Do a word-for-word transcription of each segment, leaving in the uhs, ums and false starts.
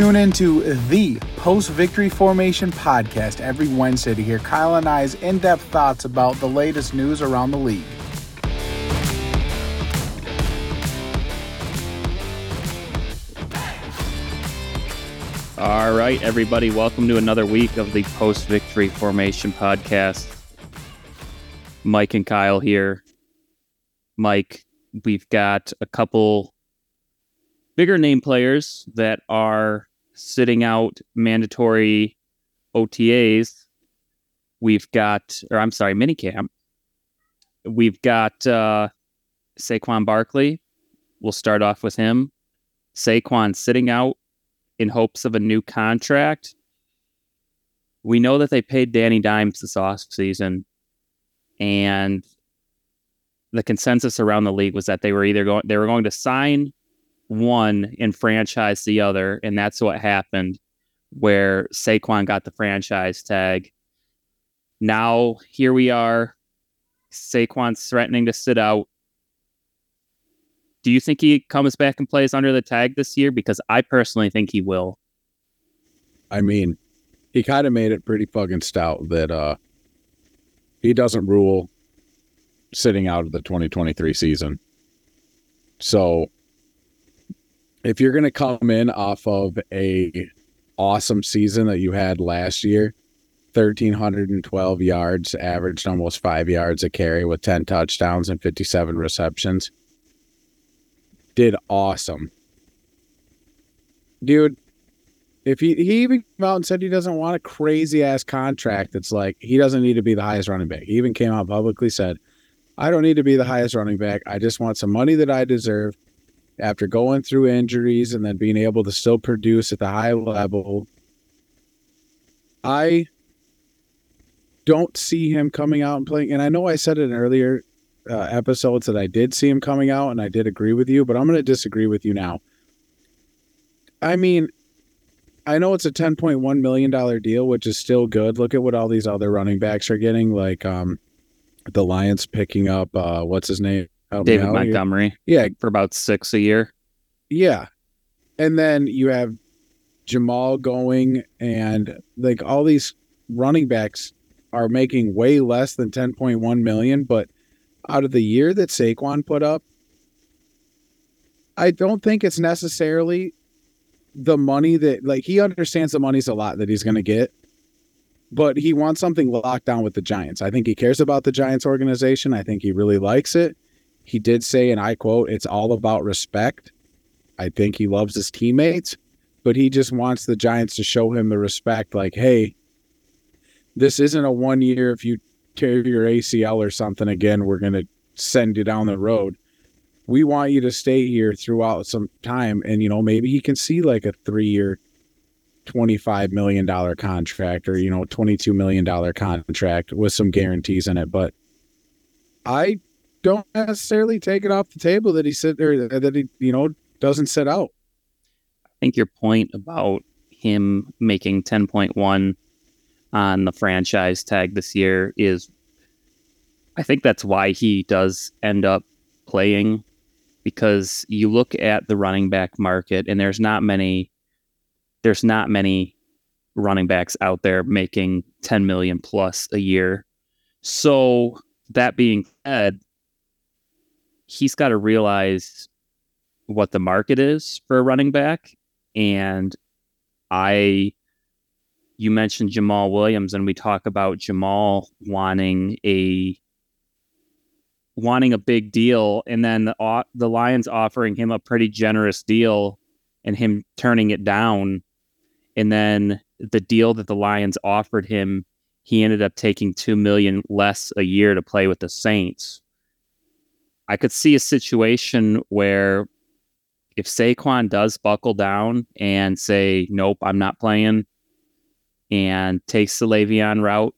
Tune into the Post Victory Formation Podcast every Wednesday to hear Kyle and I's in-depth thoughts about the latest news around the league. All right, everybody, welcome to another week of the Post Victory Formation Podcast. Mike and Kyle here. Mike, we've got a couple bigger name players that are sitting out mandatory O T As. We've got, or I'm sorry, minicamp. We've got uh, Saquon Barkley. We'll start off with him. Saquon sitting out in hopes of a new contract. We know that they paid Danny Dimes this offseason, and the consensus around the league was that they were either going they were going to sign one and franchise the other, and that's what happened, where Saquon got the franchise tag. Now, here we are. Saquon's threatening to sit out. Do you think he comes back and plays under the tag this year? Because I personally think he will. I mean, he kind of made it pretty fucking stout that uh, he doesn't rule sitting out of the twenty twenty-three season. So if you're going to come in off of a awesome season that you had last year, one thousand three hundred twelve yards, averaged almost five yards a carry with ten touchdowns and fifty-seven receptions, did awesome. Dude, if he, he even came out and said he doesn't want a crazy-ass contract, it's like he doesn't need to be the highest running back. He even came out publicly said, I don't need to be the highest running back. I just want some money that I deserve. After going through injuries and then being able to still produce at the high level, I don't see him coming out and playing. And I know I said it in earlier uh, episodes that I did see him coming out, and I did agree with you, but I'm going to disagree with you now. I mean, I know it's a ten point one million dollars deal, which is still good. Look at what all these other running backs are getting, like um, the Lions picking up, uh, what's his name? Help David Montgomery. Yeah. For about six a year. Yeah. And then you have Jamal going, and like all these running backs are making way less than ten point one million dollars. But out of the year that Saquon put up, I don't think it's necessarily the money that, like, he understands the money's a lot that he's going to get, but he wants something locked down with the Giants. I think he cares about the Giants organization. I think he really likes it. He did say, and I quote, it's all about respect. I think he loves his teammates, but he just wants the Giants to show him the respect, like, hey, this isn't a one year, if you tear your A C L or something again, we're going to send you down the road. We want you to stay here throughout some time. And, you know, maybe he can see like a three year, twenty-five million dollars contract, or, you know, twenty-two million dollars contract with some guarantees in it. But I don't necessarily take it off the table that he sit or that he, you know, doesn't sit out. I think your point about him making ten point one on the franchise tag this year is, I think that's why he does end up playing, because you look at the running back market and there's not many, there's not many running backs out there making ten million plus a year. So that being said, he's got to realize what the market is for a running back. And I, you mentioned Jamal Williams, and we talk about Jamal wanting a, wanting a big deal. And then the, uh, the Lions offering him a pretty generous deal and him turning it down. And then the deal that the Lions offered him, he ended up taking two million dollars less a year to play with the Saints. I could see a situation where if Saquon does buckle down and say, nope, I'm not playing, and takes the Le'Veon route,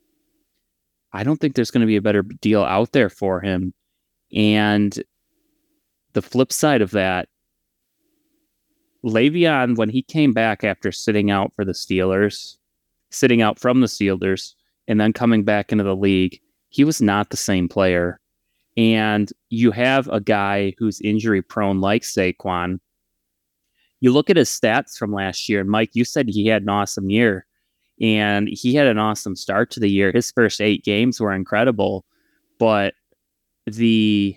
I don't think there's going to be a better deal out there for him. And the flip side of that, Le'Veon, when he came back after sitting out for the Steelers, sitting out from the Steelers, and then coming back into the league, he was not the same player. And you have a guy who's injury prone like Saquon. you look at his stats from last year, and Mike, you said he had an awesome year, and he had an awesome start to the year. His first eight games were incredible, but the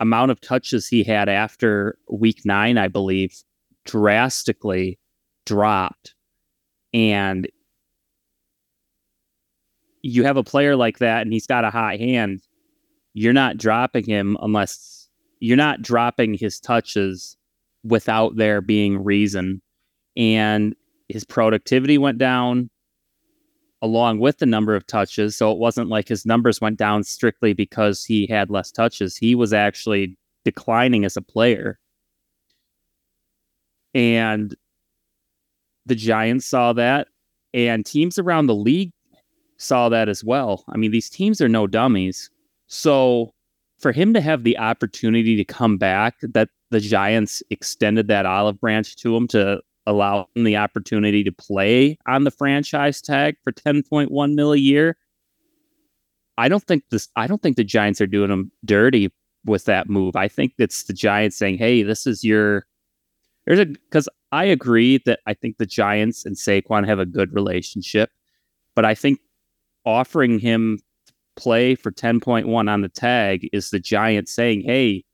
amount of touches he had after week nine, I believe, drastically dropped. And you have a player like that, and he's got a hot hand. You're not dropping him unless you're not dropping his touches without there being reason. And his productivity went down along with the number of touches. So it wasn't like his numbers went down strictly because he had less touches. He was actually declining as a player. And the Giants saw that, and teams around the league saw that as well. I mean, these teams are no dummies. So for him to have the opportunity to come back, that the Giants extended that olive branch to him to allow him the opportunity to play on the franchise tag for ten point one mil a year. I don't think this, I don't think the Giants are doing him dirty with that move. I think it's the Giants saying, hey, this is your, there's a, because I agree that I think the Giants and Saquon have a good relationship, but I think offering him play for ten point one on the tag is the Giants saying, hey,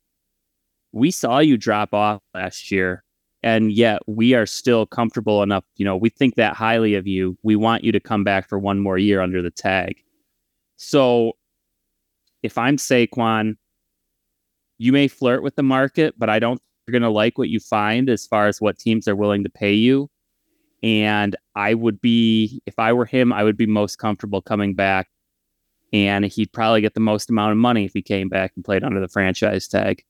we saw you drop off last year, and yet we are still comfortable enough. You know, we think that highly of you. We want you to come back for one more year under the tag. So if I'm Saquon, you may flirt with the market, but I don't think you're going to like what you find as far as what teams are willing to pay you. And I would be, if I were him, I would be most comfortable coming back, and he'd probably get the most amount of money if he came back and played under the franchise tag.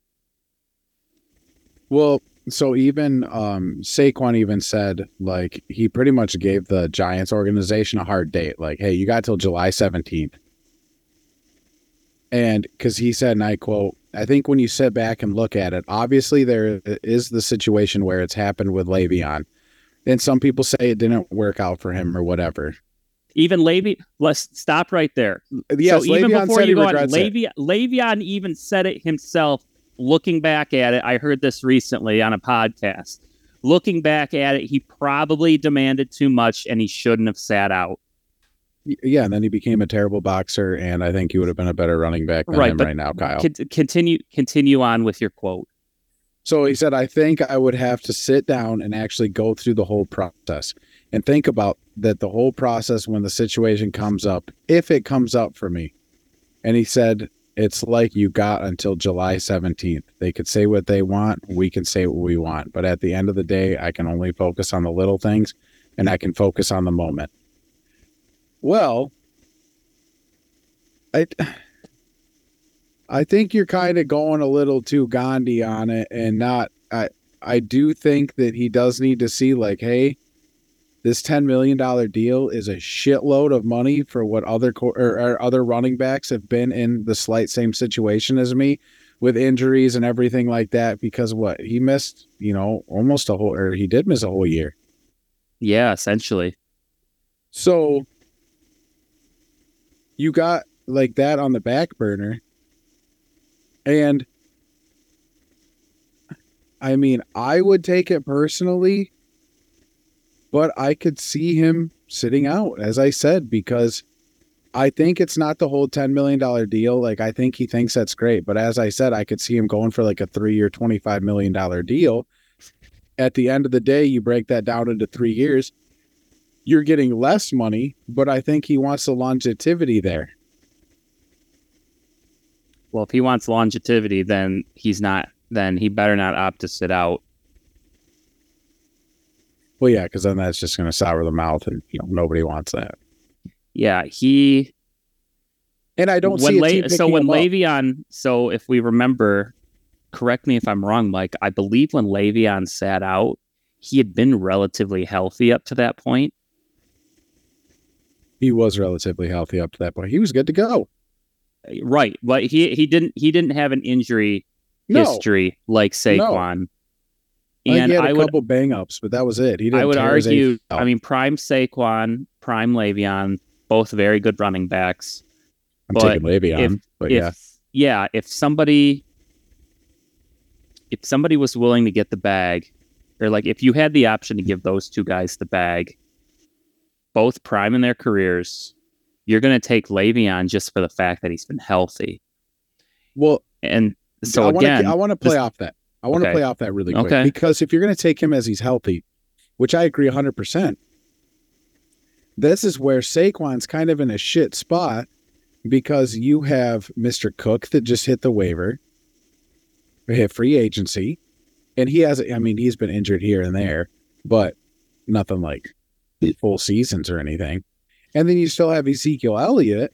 Well, so even um, Saquon even said, like, he pretty much gave the Giants organization a hard date. Like, hey, you got till July seventeenth. And because he said, and I quote, I think when you sit back and look at it, obviously there is the situation where it's happened with Le'Veon. And some people say it didn't work out for him or whatever. Even Le'Veon, let's stop right there. Yes, so even Le'Veon before you go on, Le'Veon, Le'Veon even said it himself. Looking back at it, I heard this recently on a podcast. Looking back at it, he probably demanded too much, and he shouldn't have sat out. Yeah, and then he became a terrible boxer, and I think he would have been a better running back than right, him right now, Kyle. Con- continue, continue on with your quote. So he said, I think I would have to sit down and actually go through the whole process and think about that, the whole process when the situation comes up, if it comes up for me. And he said, it's like you got until July seventeenth. They could say what they want. We can say what we want. But at the end of the day, I can only focus on the little things, and I can focus on the moment. Well, I... I think you're kind of going a little too Gandhi on it, and not, I, I do think that he does need to see, like, hey, this ten million dollars deal is a shitload of money for what other co- or, or other running backs have been in the slight same situation as me with injuries and everything like that. Because what he missed, you know, almost a whole, or he did miss a whole year. Yeah, essentially. So you got like that on the back burner. And I mean, I would take it personally, but I could see him sitting out, as I said, because I think it's not the whole ten million dollars deal. Like, I think he thinks that's great. But as I said, I could see him going for like a three-year, twenty-five million dollars deal. At the end of the day, you break that down into three years, you're getting less money, but I think he wants the longevity there. Well, if he wants longevity, then he's not, then he better not opt to sit out. Well, yeah, because then that's just going to sour the mouth, and you know, nobody wants that. Yeah, he. And I don't when see a team picking so when him Le'Veon. Up. So if we remember, correct me if I'm wrong, Mike. I believe when Le'Veon sat out, he had been relatively healthy up to that point. He was relatively healthy up to that point. He was good to go. Right, but he he didn't he didn't have an injury no. history like Saquon. No. And I, I would a couple bang ups, but that was it. He didn't. I would argue. I mean, prime Saquon, prime Le'Veon, both very good running backs. I'm but taking Le'Veon, if, but yeah, if, yeah. If somebody, if somebody was willing to get the bag, They're like, if you had the option to give those two guys the bag, both prime in their careers, you're going to take Le'Veon just for the fact that he's been healthy. Well, and so I wanna, again, I want to play this, off that. I want to okay. play off that really quick okay. because if you're going to take him as he's healthy, which I agree one hundred percent, this is where Saquon's kind of in a shit spot because you have Mister Cook that just hit the waiver, hit free agency, and he has, I mean, he's been injured here and there, but nothing like full seasons or anything. And then you still have Ezekiel Elliott,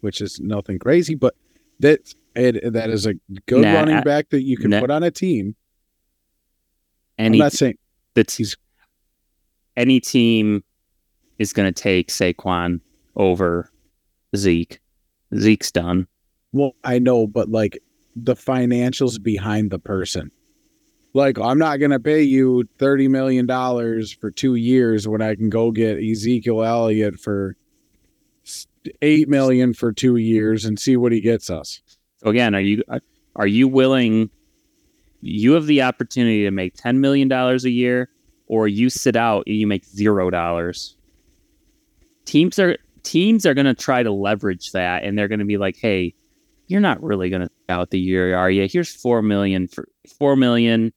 which is nothing crazy, but that it, that is a good nah, running back that you can nah. put on a team. Any, I'm not saying that's he's any team is going to take Saquon over Zeke. Zeke's done. Well, I know, but like the financials behind the person. Like, I'm not going to pay you thirty million dollars for two years when I can go get Ezekiel Elliott for eight million dollars for two years and see what he gets us. So again, are you are you willing? You have the opportunity to make ten million dollars a year, or you sit out and you make zero dollars. Teams are teams are going to try to leverage that, and they're going to be like, hey, you're not really going to out the year, are you? Here's four million dollars for four million dollars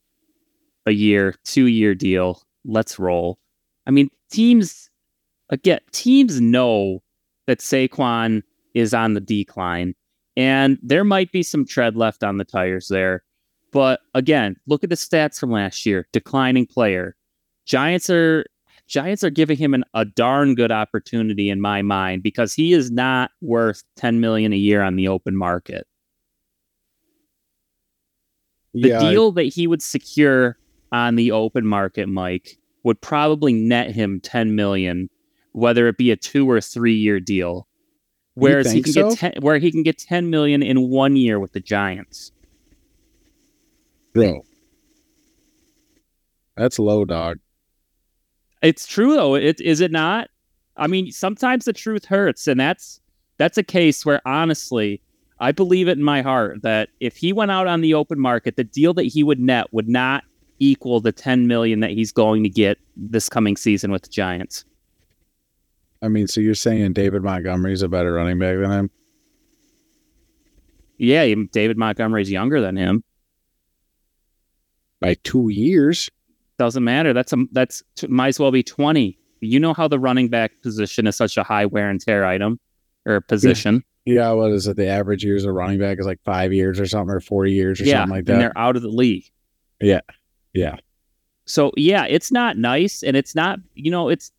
a year, two-year deal. Let's roll. I mean, teams again, teams know that Saquon is on the decline, and there might be some tread left on the tires there. But again, look at the stats from last year. Declining player. Giants are Giants are giving him an, a darn good opportunity in my mind because he is not worth ten million dollars a year on the open market. The yeah, deal I, that he would secure on the open market, Mike, would probably net him ten million dollars, whether it be a two or three year deal. Whereas he can so? get ten, where he can get ten million dollars in one year with the Giants. Bro, that's low, dog. It's true though. It is it not? I mean, sometimes the truth hurts, and that's that's a case where honestly, I believe it in my heart that if he went out on the open market, the deal that he would net would not equal the ten million dollars that he's going to get this coming season with the Giants. I mean, so you're saying David Montgomery is a better running back than him? Yeah, David Montgomery's younger than him. By two years? Doesn't matter. That's a, that's might as well be twenty. You know how the running back position is such a high wear and tear item or position. Yeah. Yeah, what is it? The average years of running back is like five years or something, or four years or yeah, something like that. And they're out of the league. Yeah, yeah. So yeah, it's not nice, and it's not, you know, it's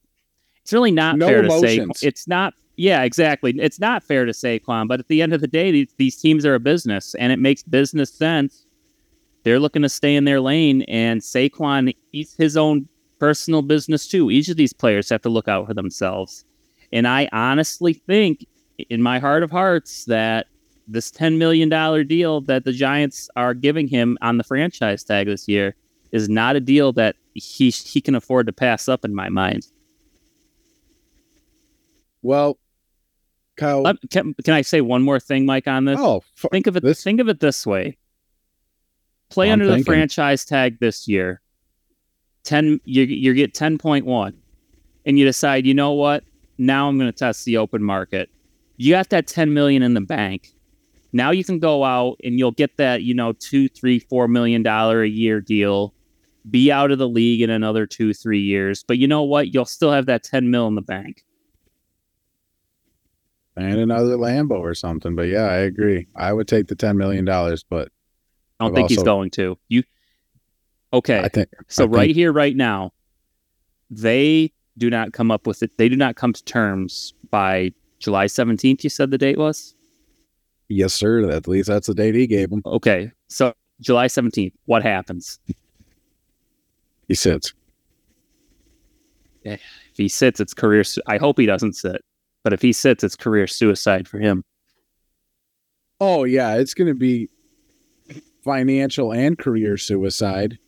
it's really not no fair emotions. to say it's not. Yeah, exactly. It's not fair to Saquon, but at the end of the day, these, these teams are a business, and it makes business sense. They're looking to stay in their lane, and Saquon, he's his own personal business too. Each of these players have to look out for themselves, and I honestly think, in my heart of hearts, that this ten million dollars deal that the Giants are giving him on the franchise tag this year is not a deal that he he can afford to pass up in my mind. Well, Kyle, Let, can, can I say one more thing, Mike, on this? Oh, for, think of it. This, think of it this way: play I'm under thinking. the franchise tag this year. Ten, you you get ten point one, and you decide, you know what? Now I'm going to test the open market. You got that ten million dollars in the bank. Now you can go out and you'll get that, you know, two, three, four million dollar a year deal. Be out of the league in another two, three years. But you know what? You'll still have that ten mil in the bank. And another Lambo or something. But yeah, I agree. I would take the ten million dollars, but I don't I've think also... he's going to. You okay. I think, so I right think... here, right now, they do not come up with it. They do not come to terms by July seventeenth, you said the date was? Yes, sir. At least that's the date he gave him. Okay. So July seventeenth, what happens? He sits. If he sits, it's career... Su- I hope he doesn't sit. But if he sits, it's career suicide for him. Oh, yeah. It's going to be financial and career suicide.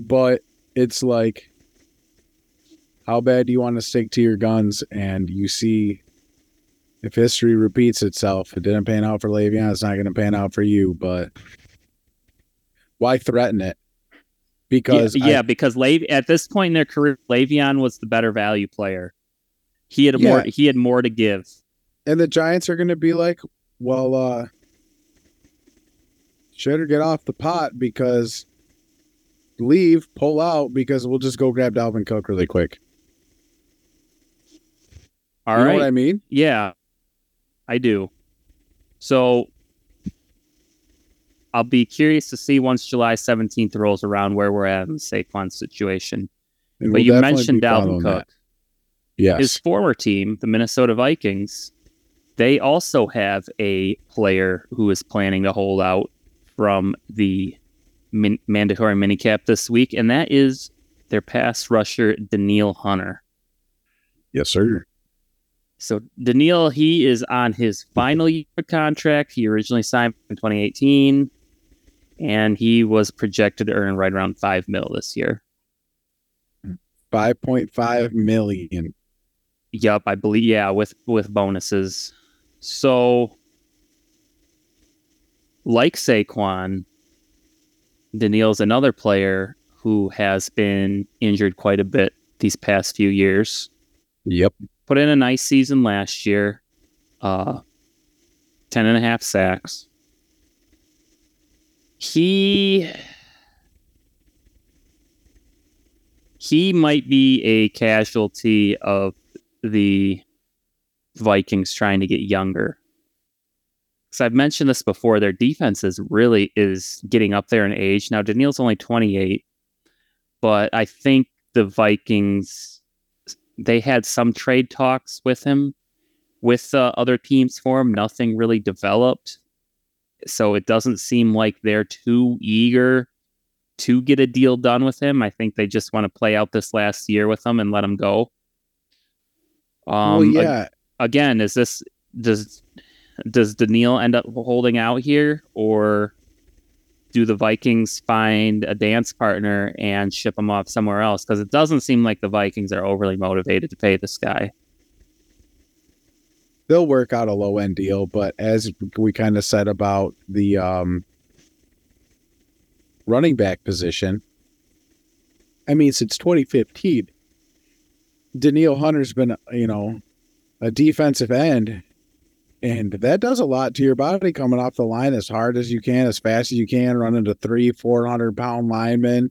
But it's like, how bad do you want to stick to your guns? And you see... if history repeats itself, it didn't pan out for Le'Veon, it's not going to pan out for you, but why threaten it? Because yeah, I, yeah because Le- at this point in their career, Le'Veon was the better value player. He had yeah. more. He had more to give. And the Giants are going to be like, well, uh, Shedder, get off the pot because leave, pull out because we'll just go grab Dalvin Cook really quick. All you right. know what I mean? Yeah, I do. So I'll be curious to see once July seventeenth rolls around where we're at in Saquon's situation. And but we'll you mentioned Dalvin Cook. That. Yes. His former team, the Minnesota Vikings, they also have a player who is planning to hold out from the min- mandatory minicap this week, and that is their pass rusher, Danielle Hunter. Yes, sir. So Danielle, he is on his final year contract. He originally signed in twenty eighteen, and he was projected to earn right around five mil this year. five point five million. Yep, I believe. Yeah, with with bonuses. So, like Saquon, Daniel's another player who has been injured quite a bit these past few years. Yep. Put in a nice season last year. Uh, ten and a half sacks. He... He might be a casualty of the Vikings trying to get younger. Because I've mentioned this before, their defense is really is getting up there in age. Now, Daniel's only twenty-eight, but I think the Vikings, they had some trade talks with him, with uh, other teams for him. Nothing really developed. So it doesn't seem like they're too eager to get a deal done with him. I think they just want to play out this last year with him and let him go. Um, well, yeah. A- again, is this does does Danielle end up holding out here, or do the Vikings find a dance partner and ship him off somewhere else? Because it doesn't seem like the Vikings are overly motivated to pay this guy. They'll work out a low end deal, but as we kind of said about the um, running back position, I mean, since twenty fifteen. Danielle Hunter's been, you know, a defensive end, and that does a lot to your body coming off the line as hard as you can, as fast as you can, running to three, four hundred pound linemen,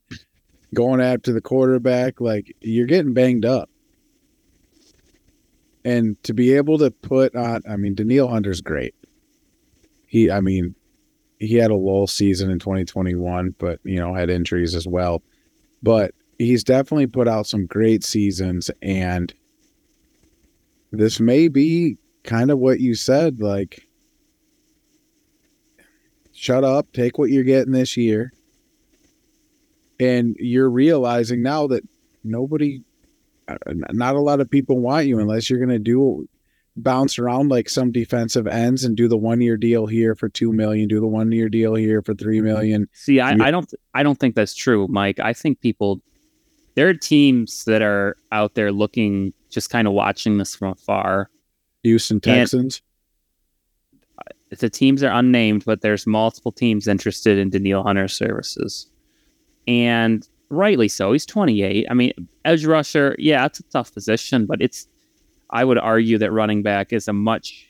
going after the quarterback. Like, you're getting banged up, and to be able to put on, I mean, Danielle Hunter's great. He, I mean, he had a lull season in twenty twenty-one, but you know, had injuries as well, but. He's definitely put out some great seasons, and this may be kind of what you said, like, shut up, take what you're getting this year. And you're realizing now that nobody, not a lot of people want you unless you're going to do bounce around like some defensive ends and do the one-year deal here for two million dollars, do the one-year deal here for three million dollars. See, I, I don't, I don't think that's true, Mike. I think people... There are teams that are out there looking, just kind of watching this from afar. Houston Texans. And the teams are unnamed, but there's multiple teams interested in Danielle Hunter's services. And rightly so. He's twenty-eight. I mean, edge rusher, yeah, it's a tough position, but it's, I would argue that running back is a much,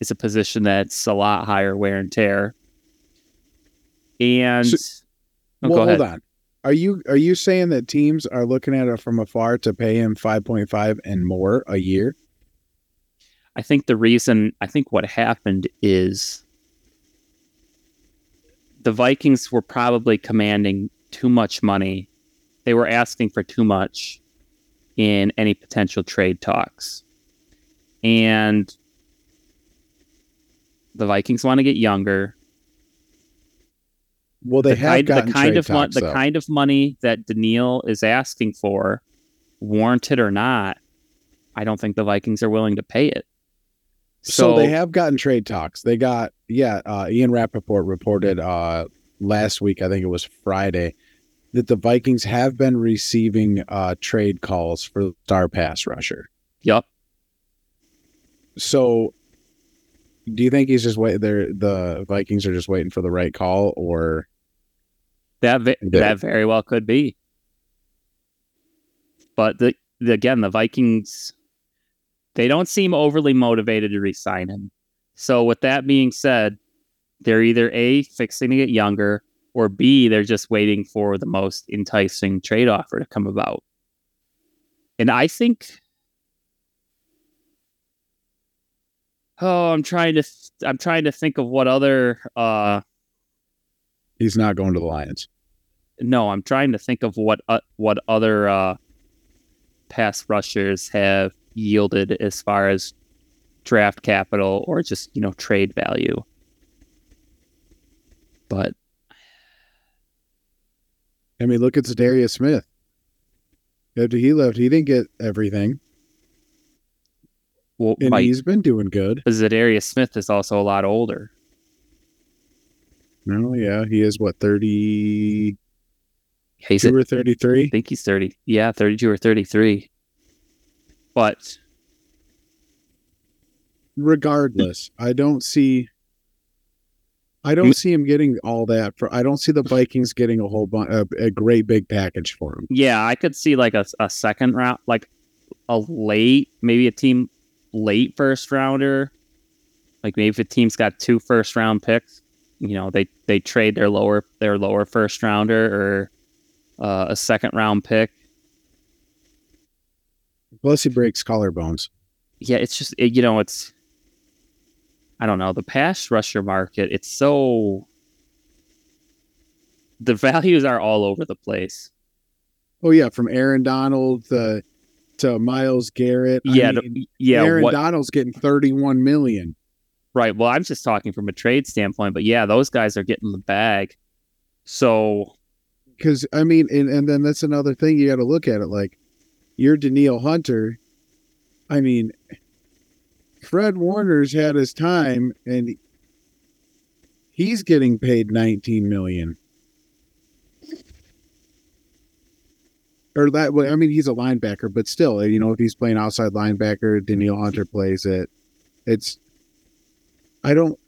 is a position that's a lot higher wear and tear. And, so, oh, well, go ahead. Hold on. Are you are you saying that teams are looking at it from afar to pay him five point five and more a year? I think the reason, I think what happened is the Vikings were probably commanding too much money. They were asking for too much in any potential trade talks. And the Vikings want to get younger. Well, they the have kind, gotten the kind of talks, mo- the kind of money that Danielle is asking for, warranted or not. I don't think the Vikings are willing to pay it. So, so they have gotten trade talks. They got yeah. Uh, Ian Rappaport reported uh, last week, I think it was Friday, that the Vikings have been receiving uh, trade calls for star pass rusher. Yep. So. Do you think he's just wait there? The Vikings are just waiting for the right call, or That ve- yeah. that very well could be. But the, the again, the Vikings, they don't seem overly motivated to re-sign him. So with that being said, they're either A, fixing to get younger, or B, they're just waiting for the most enticing trade offer to come about. And I think... Oh, I'm trying to... Th- I'm trying to think of what other... Uh, He's not going to the Lions. No, I'm trying to think of what uh, what other uh, pass rushers have yielded as far as draft capital or just, you know, trade value. But I mean, look at Zadarius Smith. After he left, he didn't get everything. Well, and Mike, he's been doing good. But Zadarius Smith is also a lot older. No, yeah, he is what thirty-two he's at, or thirty-three. I think he's thirty. Yeah, thirty-two or thirty-three. But regardless, I don't see. I don't see him getting all that for. I don't see the Vikings getting a whole bunch, a, a great big package for him. Yeah, I could see like a a second round, like a late, maybe a team late first rounder. Like maybe if a team's got two first round picks. You know, they, they trade their lower their lower first rounder or uh, a second round pick. Plus, he breaks collarbones. Yeah, it's just it, you know, it's I don't know the pass rusher market. It's so the values are all over the place. Oh yeah, from Aaron Donald to, to Miles Garrett. Yeah, I mean, the, yeah. Aaron what, Donald's getting thirty-one million dollars. Right. Well, I'm just talking from a trade standpoint, but yeah, those guys are getting the bag. So, because I mean, and, and then that's another thing you got to look at it. Like, you're Danielle Hunter. I mean, Fred Warner's had his time, and he's getting paid nineteen million dollars. Or that way, I mean, he's a linebacker, but still, you know, if he's playing outside linebacker, Danielle Hunter plays it. It's I don't,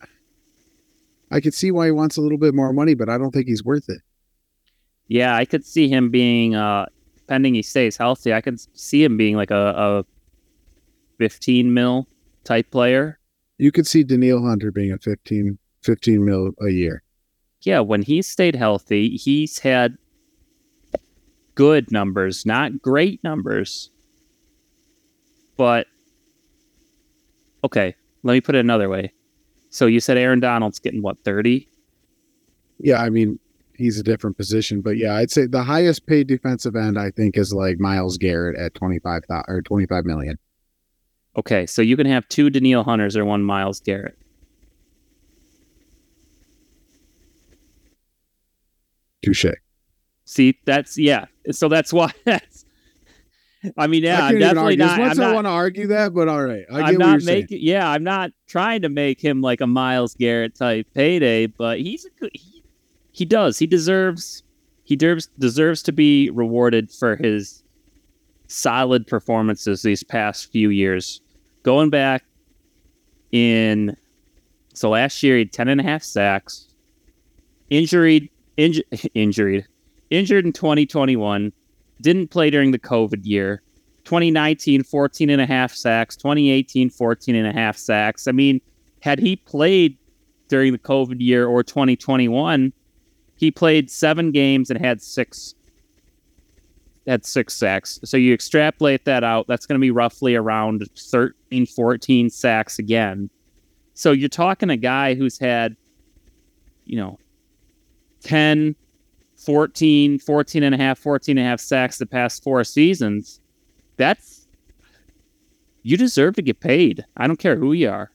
I could see why he wants a little bit more money, but I don't think he's worth it. Yeah, I could see him being, uh, pending he stays healthy, I could see him being like a, a fifteen mil type player. You could see Danielle Hunter being a fifteen, fifteen mil a year. Yeah, when he stayed healthy, he's had good numbers, not great numbers. But, okay, let me put it another way. So you said Aaron Donald's getting, what, thirty? Yeah, I mean, he's a different position. But, yeah, I'd say the highest paid defensive end, I think, is like Miles Garrett at twenty-five million dollars. Okay, so you can have two Danielle Hunters or one Miles Garrett. Touche. See, that's, yeah. So that's why that's. I mean, yeah, I I'm definitely not. Once I'm I want to argue that, but all right, I get I'm not what you're making. Saying. Yeah, I'm not trying to make him like a Miles Garrett type payday, but he's a good. He, he does. He deserves. He deserves deserves to be rewarded for his solid performances these past few years. Going back in, so last year he had ten and a half sacks. Injured, injured, injured, injured in twenty twenty-one. Didn't play during the COVID year. twenty nineteen, fourteen and a half sacks. twenty eighteen, fourteen and a half sacks. I mean, had he played during the COVID year or twenty twenty-one, he played seven games and had six, had six sacks. So you extrapolate that out, that's going to be roughly around thirteen, fourteen sacks again. So you're talking a guy who's had, you know, ten... fourteen, fourteen and a half, fourteen and a half sacks the past four seasons. That's, you deserve to get paid. I don't care who you are.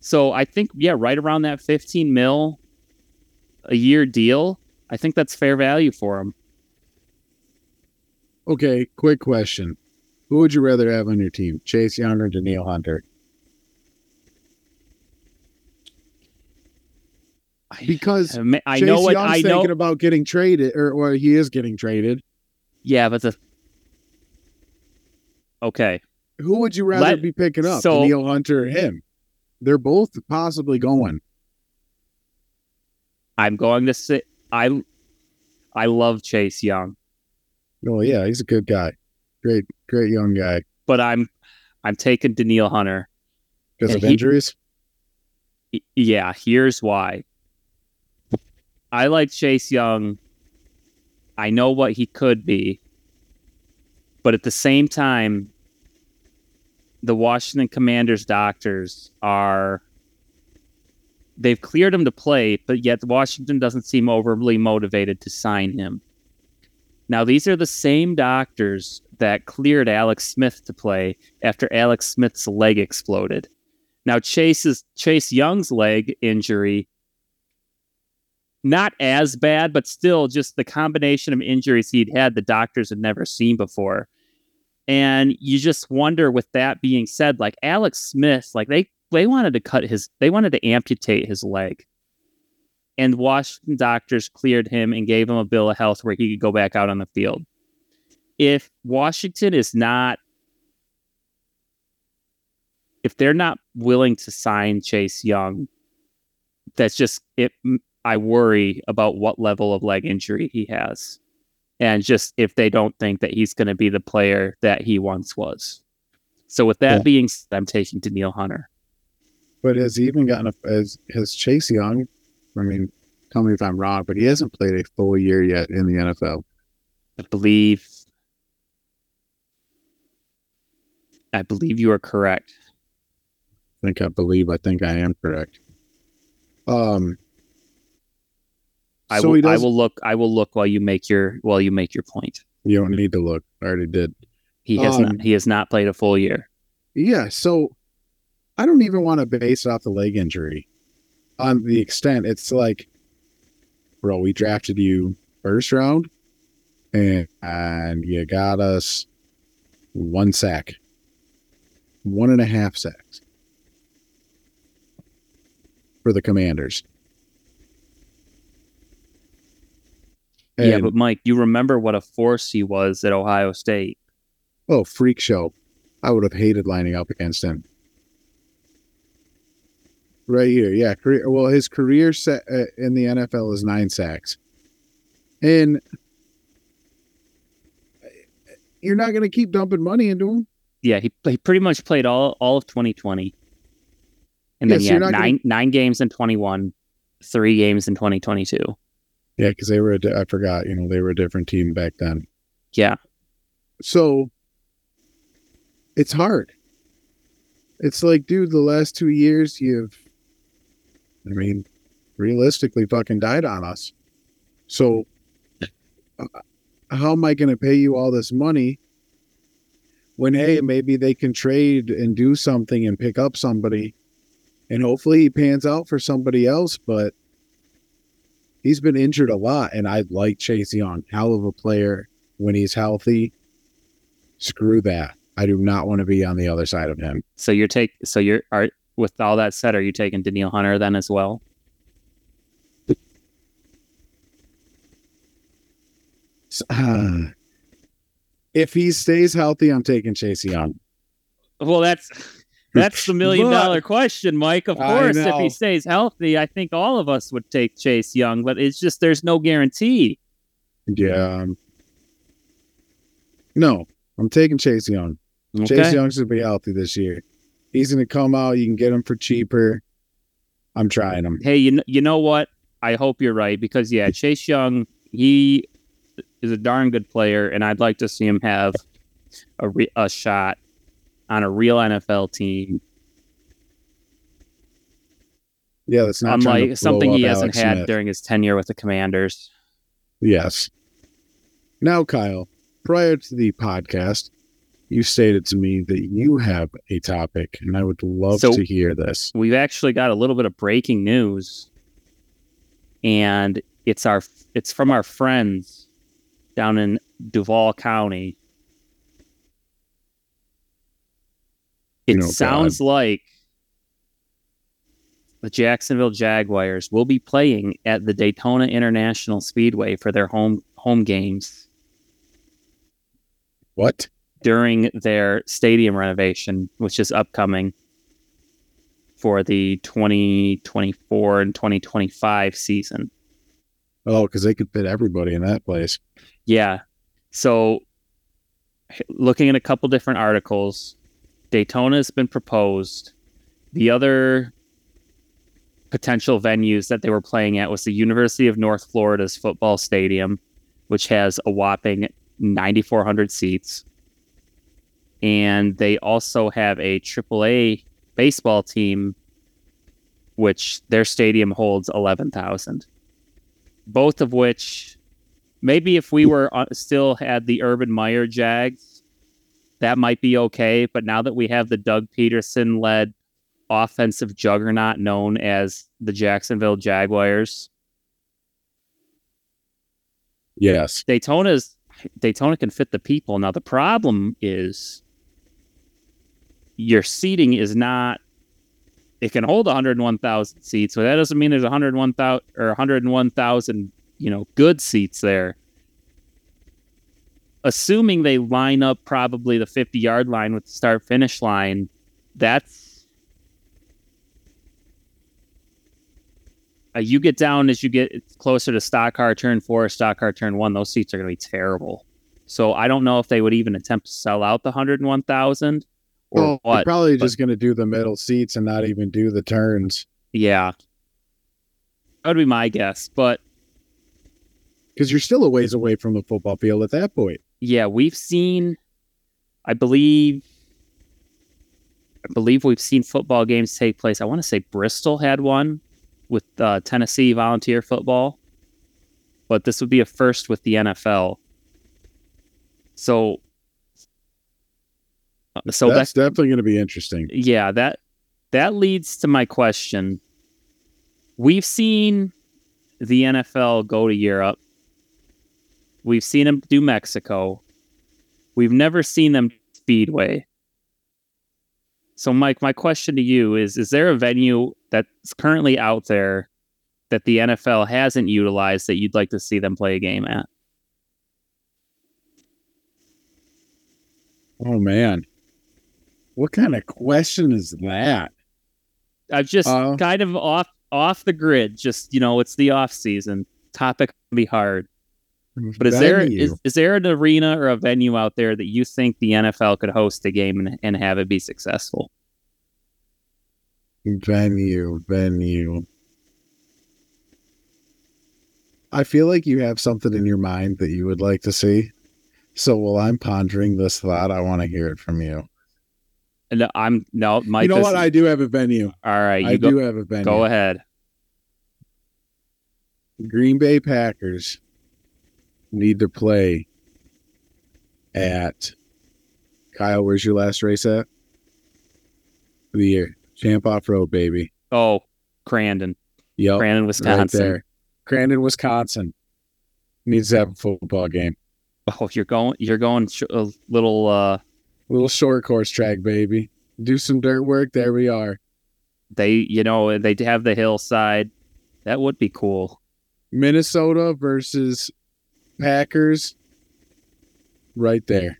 So I think, yeah, right around that fifteen mil a year deal, I think that's fair value for him. Okay, quick question. Who would you rather have on your team, Chase Young or Danielle Hunter? Because I Chase know what Young's I know thinking about getting traded, or, or he is getting traded. Yeah, but the okay, who would you rather Let... be picking up, so... Danielle Hunter or him? They're both possibly going. I'm going to say I I love Chase Young. Oh yeah, he's a good guy. Great, great young guy. But I'm, I'm taking Danielle Hunter because of he, injuries. He, yeah, here's why. I like Chase Young. I know what he could be, but at the same time, the Washington Commanders doctors are. They've cleared him to play, but yet Washington doesn't seem overly motivated to sign him. Now, these are the same doctors that cleared Alex Smith to play after Alex Smith's leg exploded. Now, Chase's, Chase Young's leg injury, not as bad, but still just the combination of injuries he'd had the doctors had never seen before. And you just wonder, with that being said, like Alex Smith, like they... They wanted to cut his, they wanted to amputate his leg. And Washington doctors cleared him and gave him a bill of health where he could go back out on the field. If Washington is not, if they're not willing to sign Chase Young, that's just, it. I worry about what level of leg injury he has. And just if they don't think that he's going to be the player that he once was. So with that yeah. being said, I'm taking Danielle Hunter. But has he even gotten a, has, has Chase Young, I mean, tell me if I'm wrong, but he hasn't played a full year yet in the N F L. I believe, I believe you are correct. I think I believe, I think I am correct. Um, I so will, I will look, I will look while you make your, while you make your point. You don't need to look. I already did. He has um, not, he has not played a full year. Yeah. So, I don't even want to base it off the leg injury on the extent. It's like, bro, we drafted you first round and, and you got us one sack, one and a half sacks for the Commanders. And, yeah, but Mike, you remember what a force he was at Ohio State. Oh, freak show. I would have hated lining up against him. Right here, yeah. Career, well, his career set uh, in the N F L is nine sacks, and you're not going to keep dumping money into him. Yeah, he he pretty much played all, all of twenty twenty, and yeah, then so yeah, nine gonna... nine games in twenty-one, three games in twenty twenty-two. Yeah, because they were a, I forgot, you know, they were a different team back then. Yeah, so it's hard. It's like, dude, the last two years you've. I mean, realistically, fucking died on us. So, uh, how am I going to pay you all this money when, hey, maybe they can trade and do something and pick up somebody, and hopefully he pans out for somebody else? But he's been injured a lot, and I like Chase Young, hell of a player when he's healthy. Screw that. I do not want to be on the other side of him. So you're take. So you're are with all that said, are you taking Danielle Hunter then as well? Uh, if he stays healthy, I'm taking Chase Young. Well, that's that's the million but, dollar question, Mike. Of course, if he stays healthy, I think all of us would take Chase Young. But it's just there's no guarantee. Yeah. No, I'm taking Chase Young. Okay. Chase Young's going to be healthy this year. He's going to come out. You can get him for cheaper. I'm trying him. Hey, you know, you know what? I hope you're right because, yeah, Chase Young, he is a darn good player, and I'd like to see him have a, re- a shot on a real N F L team. Yeah, that's not unlike something he hasn't Alex had Smith. During his tenure with the Commanders. Yes. Now, Kyle, prior to the podcast, you stated to me that you have a topic, and I would love so to hear this. We've actually got a little bit of breaking news, and it's our it's from our friends down in Duval County. It you know, sounds God. like the Jacksonville Jaguars will be playing at the Daytona International Speedway for their home home games. What? During their stadium renovation, which is upcoming for the twenty twenty-four and twenty twenty-five season. Oh, because they could fit everybody in that place. Yeah. So looking at a couple different articles, Daytona has been proposed. The other potential venues that they were playing at was the University of North Florida's football stadium, which has a whopping nine thousand four hundred seats. And they also have a triple A baseball team, which their stadium holds eleven thousand. Both of which, maybe if we were uh, still had the Urban Meyer Jags, that might be okay. But now that we have the Doug Peterson-led offensive juggernaut known as the Jacksonville Jaguars. Yes. Daytona's, Daytona can fit the people. Now, the problem is your seating is not... It can hold one hundred one thousand seats, so that doesn't mean there's one hundred one thousand or one hundred one thousand, you know, good seats there. Assuming they line up probably the fifty-yard line with the start-finish line, that's... Uh, you get down as you get closer to stock car turn four, stock car turn one, those seats are going to be terrible. So I don't know if they would even attempt to sell out the one hundred one thousand. Well, oh, probably but, just going to do the middle seats and not even do the turns. Yeah. That would be my guess, but... Because you're still a ways away from the football field at that point. Yeah, we've seen, I believe... I believe we've seen football games take place. I want to say Bristol had one with uh, Tennessee volunteer football. But this would be a first with the N F L. So... So that's that, definitely going to be interesting. Yeah, that that leads to my question. We've seen the N F L go to Europe. We've seen them do Mexico. We've never seen them Speedway. So, Mike, my question to you is, is there a venue that's currently out there that the N F L hasn't utilized that you'd like to see them play a game at? Oh, man. What kind of question is that? I've just uh, kind of off off the grid. Just, you know, it's the off season. Topic can be hard. But is there is, is there an arena or a venue out there that you think the N F L could host a game and, and have it be successful? Venue, venue. I feel like you have something in your mind that you would like to see. So while I'm pondering this thought, I want to hear it from you. No, I'm no, Mike. You know what? Is... I do have a venue. All right, you I go, do have a venue. Go ahead. Green Bay Packers need to play at Kyle. Where's your last race at for the year? Champ Off Road, baby. Oh, Crandon. Yep, Crandon, Wisconsin. Right there. Crandon, Wisconsin needs to have a football game. Oh, you're going, you're going sh- a little, uh, little short course track, baby. Do some dirt work. There we are. They, you know, they have the hillside. That would be cool. Minnesota versus Packers. Right there.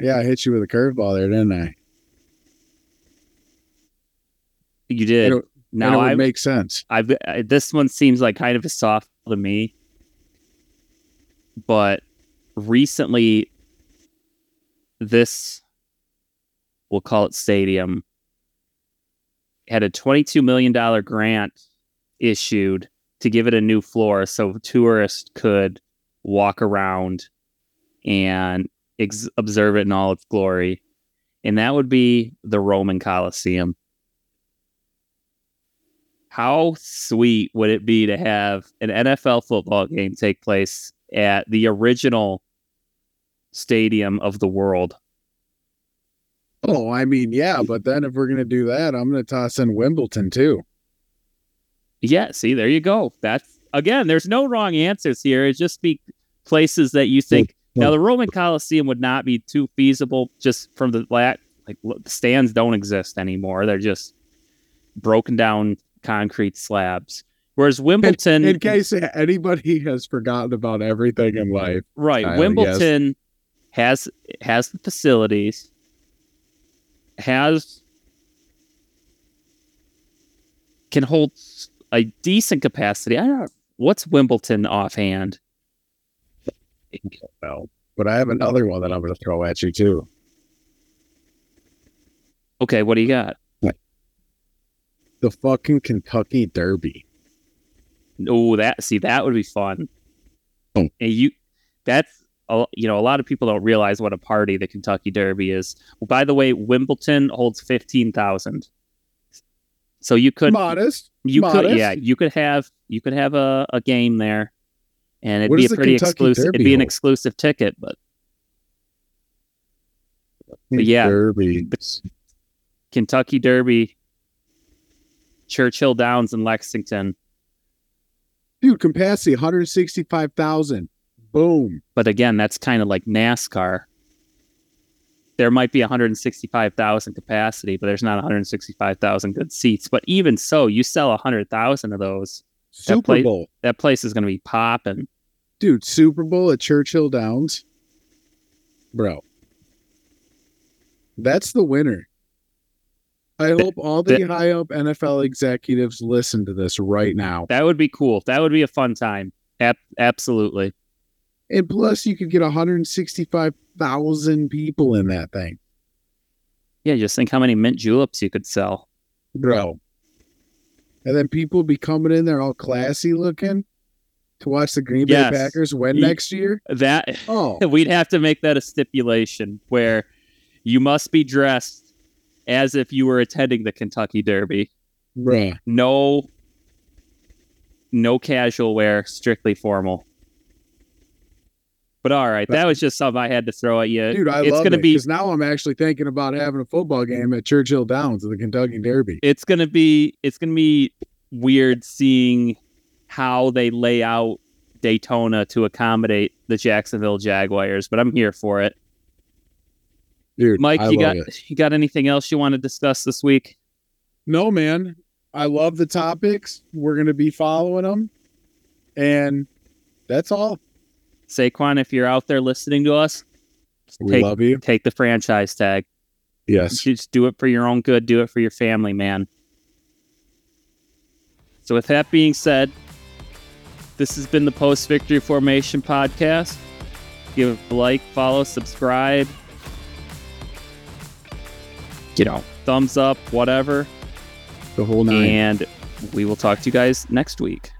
Yeah, I hit you with a curveball there, didn't I? You did. It, now it would I've, make sense. I've I, this one seems like kind of a soft. To me, but recently this, we'll call it stadium, had a twenty-two million dollars grant issued to give it a new floor so tourists could walk around and ex- observe it in all its glory, and that would be the Roman Coliseum. How sweet would it be to have an N F L football game take place at the original stadium of the world? Oh, I mean, yeah, but then if we're going to do that, I'm going to toss in Wimbledon too. Yeah, see, there you go. That's, again, there's no wrong answers here. It's just be places that you think. Now, the Roman Coliseum would not be too feasible just from the lack, like, the stands don't exist anymore. They're just broken down concrete slabs, whereas Wimbledon, in, in case anybody has forgotten about everything in life, right? I Wimbledon guess. has has the facilities, has can hold a decent capacity. I don't know. What's Wimbledon offhand? Well, but I have another one that I'm going to throw at you, too. Okay, what do you got? The fucking Kentucky Derby. Oh, that see, that would be fun. Oh. And you, that's, you know, a lot of people don't realize what a party the Kentucky Derby is. Well, by the way, Wimbledon holds fifteen thousand. So you could modest. You modest. could, yeah. You could have you could have a, a game there, and it'd what be a pretty exclusive. Derby it'd be an hold? exclusive ticket, but, but yeah, Derby. Kentucky Derby, Churchill Downs in Lexington. Dude, capacity one hundred sixty-five thousand. Boom. But again, that's kind of like NASCAR. There might be one hundred sixty-five thousand capacity, but there's not one hundred sixty-five thousand good seats. But even so, you sell one hundred thousand of those. Super that place, Bowl. That place is going to be popping. Dude, Super Bowl at Churchill Downs? Bro. That's the winner. I hope all the, the high-up N F L executives listen to this right now. That would be cool. That would be a fun time. Ab- absolutely. And plus, you could get one hundred sixty-five thousand people in that thing. Yeah, just think how many mint juleps you could sell. Bro. And then people would be coming in there all classy looking to watch the Green Bay yes. Packers win you, next year. That oh. We'd have to make that a stipulation where you must be dressed as if you were attending the Kentucky Derby. Bruh. No, no casual wear, strictly formal. But all right, that was just something I had to throw at you. Dude, I it's love gonna it, because now I'm actually thinking about having a football game at Churchill Downs at the Kentucky Derby. It's going to be it's gonna be weird seeing how they lay out Daytona to accommodate the Jacksonville Jaguars, but I'm here for it. Dude, Mike, I you got it. you got anything else you want to discuss this week? No, man. I love the topics. We're going to be following them, and that's all. Saquon, if you're out there listening to us, we take, love you. Take the franchise tag. Yes, just do it for your own good. Do it for your family, man. So, with that being said, this has been the Post Victory Formation Podcast. Give a like, follow, subscribe. You know, thumbs up, whatever. The whole nine. And we will talk to you guys next week.